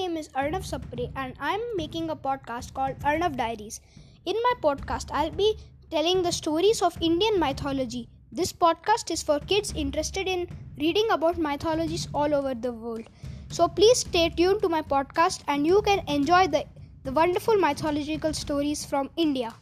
name is Arnav Sapre and I'm making a podcast called Arnav Diaries. In my podcast, I'll be telling the stories of Indian mythology. This podcast is for kids interested in reading about mythologies all over the world. So please stay tuned to my podcast and you can enjoy the wonderful mythological stories from India.